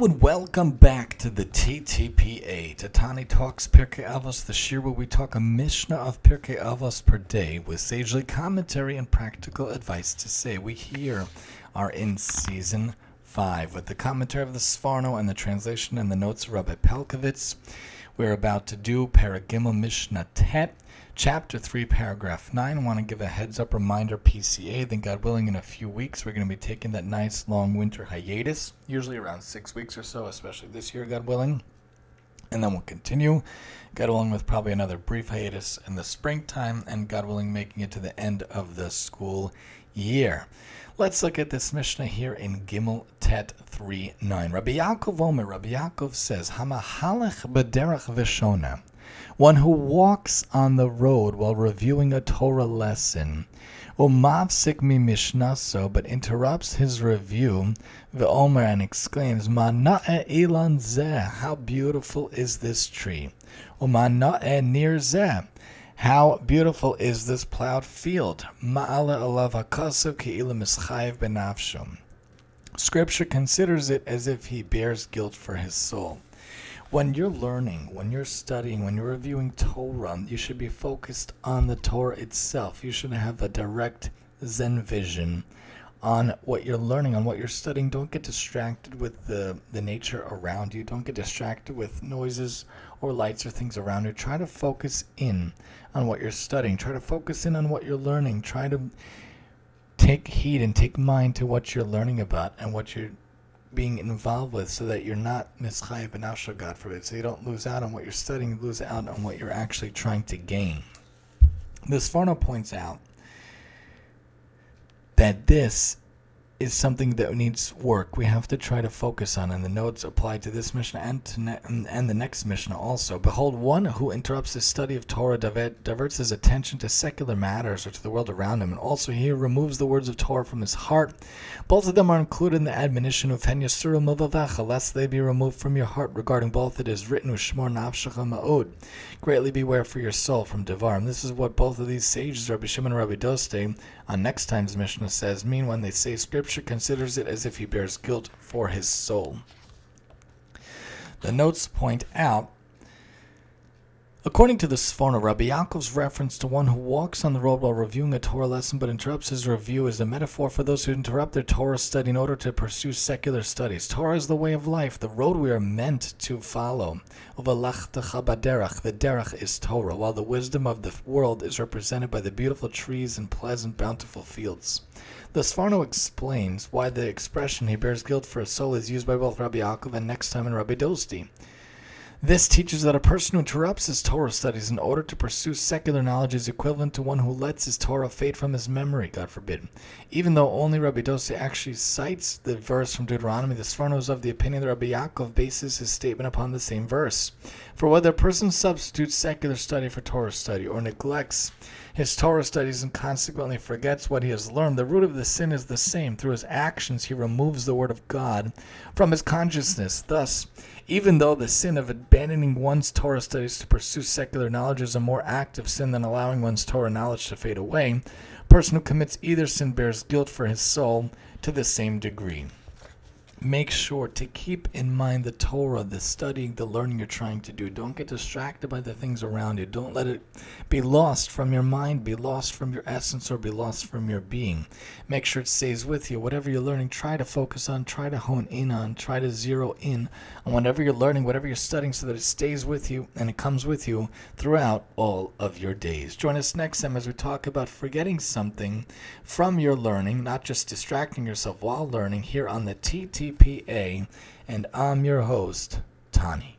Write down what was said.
would welcome back to the TTPA, Titani Talks Pirkei Avos, this year where we talk a Mishnah of Pirkei Avos per day with sagely commentary and practical advice to say. We here are in Season 5 with the commentary of the Sfarno and the translation and the notes of Rabbi Pelkovitz. We're about to do Paragimel Mishnatet, Chapter 3, Paragraph 9. I want to give a heads-up reminder, PCA, then God willing in a few weeks we're going to be taking that nice long winter hiatus, usually around 6 weeks or so, especially this year, God willing. And then we'll continue, God willing, with probably another brief hiatus in the springtime, and God willing making it to the end of the school year. Let's look at this Mishnah here in Gimel Tet 3:9. Rabbi Yaakov Omer, Rabbi Yaakov says, HaMahalach B'Derach Veshona, one who walks on the road while reviewing a Torah lesson, umafsik mimishnaso, but interrupts his review, veomer, and exclaims, "Ma nae elan ze, how beautiful is this tree? Ma nae near ze, how beautiful is this plowed field? Ma'ale alav hakasav ke'ilu mishchayev benafsho." Scripture considers it as if he bears guilt for his soul. When you're learning, when you're studying, when you're reviewing Torah, you should be focused on the Torah itself. You should have a direct Zen vision on what you're learning, on what you're studying. Don't get distracted with the nature around you. Don't get distracted with noises or lights or things around you. Try to focus in on what you're studying. Try to focus in on what you're learning. Try to take heed and take mind to what you're learning about and what you're being involved with, so that you're not mischayev benafsho, God forbid, so you don't lose out on what you're studying, you lose out on what you're actually trying to gain. The Sfarno points out that this is something that needs work. We have to try to focus on, and the notes apply to this Mishnah and the next Mishnah also. Behold, one who interrupts his study of Torah diverts his attention to secular matters or to the world around him, and also here removes the words of Torah from his heart. Both of them are included in the admonition of Henya Surum of Avacha, lest they be removed from your heart. Regarding both it is written, with Shmor Nafshecha Ma'od, greatly beware for your soul, from Devar. And this is what both of these sages, Rabbi Shimon and Rabbi Dostai, on next time's Mishnah says, mean when they say scripture considers it as if he bears guilt for his soul. The notes point out, according to the Sfarno, Rabbi Yaakov's reference to one who walks on the road while reviewing a Torah lesson but interrupts his review is a metaphor for those who interrupt their Torah study in order to pursue secular studies. Torah is the way of life, the road we are meant to follow. Ovelech tocha baderach, the derach is Torah, while the wisdom of the world is represented by the beautiful trees and pleasant, bountiful fields. The Sfarno explains why the expression "he bears guilt for his soul" is used by both Rabbi Yaakov and next time in Rabbi Dostai. This teaches that a person who interrupts his Torah studies in order to pursue secular knowledge is equivalent to one who lets his Torah fade from his memory, God forbid. Even though only Rabbi Dostai actually cites the verse from Deuteronomy, the Sfarno is of the opinion that Rabbi Yaakov bases his statement upon the same verse. For whether a person substitutes secular study for Torah study or neglects his Torah studies and consequently forgets what he has learned, the root of the sin is the same. Through his actions, he removes the word of God from his consciousness. Thus, even though the sin of abandoning one's Torah studies to pursue secular knowledge is a more active sin than allowing one's Torah knowledge to fade away, a person who commits either sin bears guilt for his soul to the same degree. Make sure to keep in mind the Torah, the studying, the learning you're trying to do. Don't get distracted by the things around you. Don't let it be lost from your mind, be lost from your essence, or be lost from your being. Make sure it stays with you. Whatever you're learning, try to focus on, try to hone in on, try to zero in on whatever you're learning, whatever you're studying, so that it stays with you and it comes with you throughout all of your days. Join us next time as we talk about forgetting something from your learning, not just distracting yourself while learning, here on the TTPA. And I'm your host, Tani.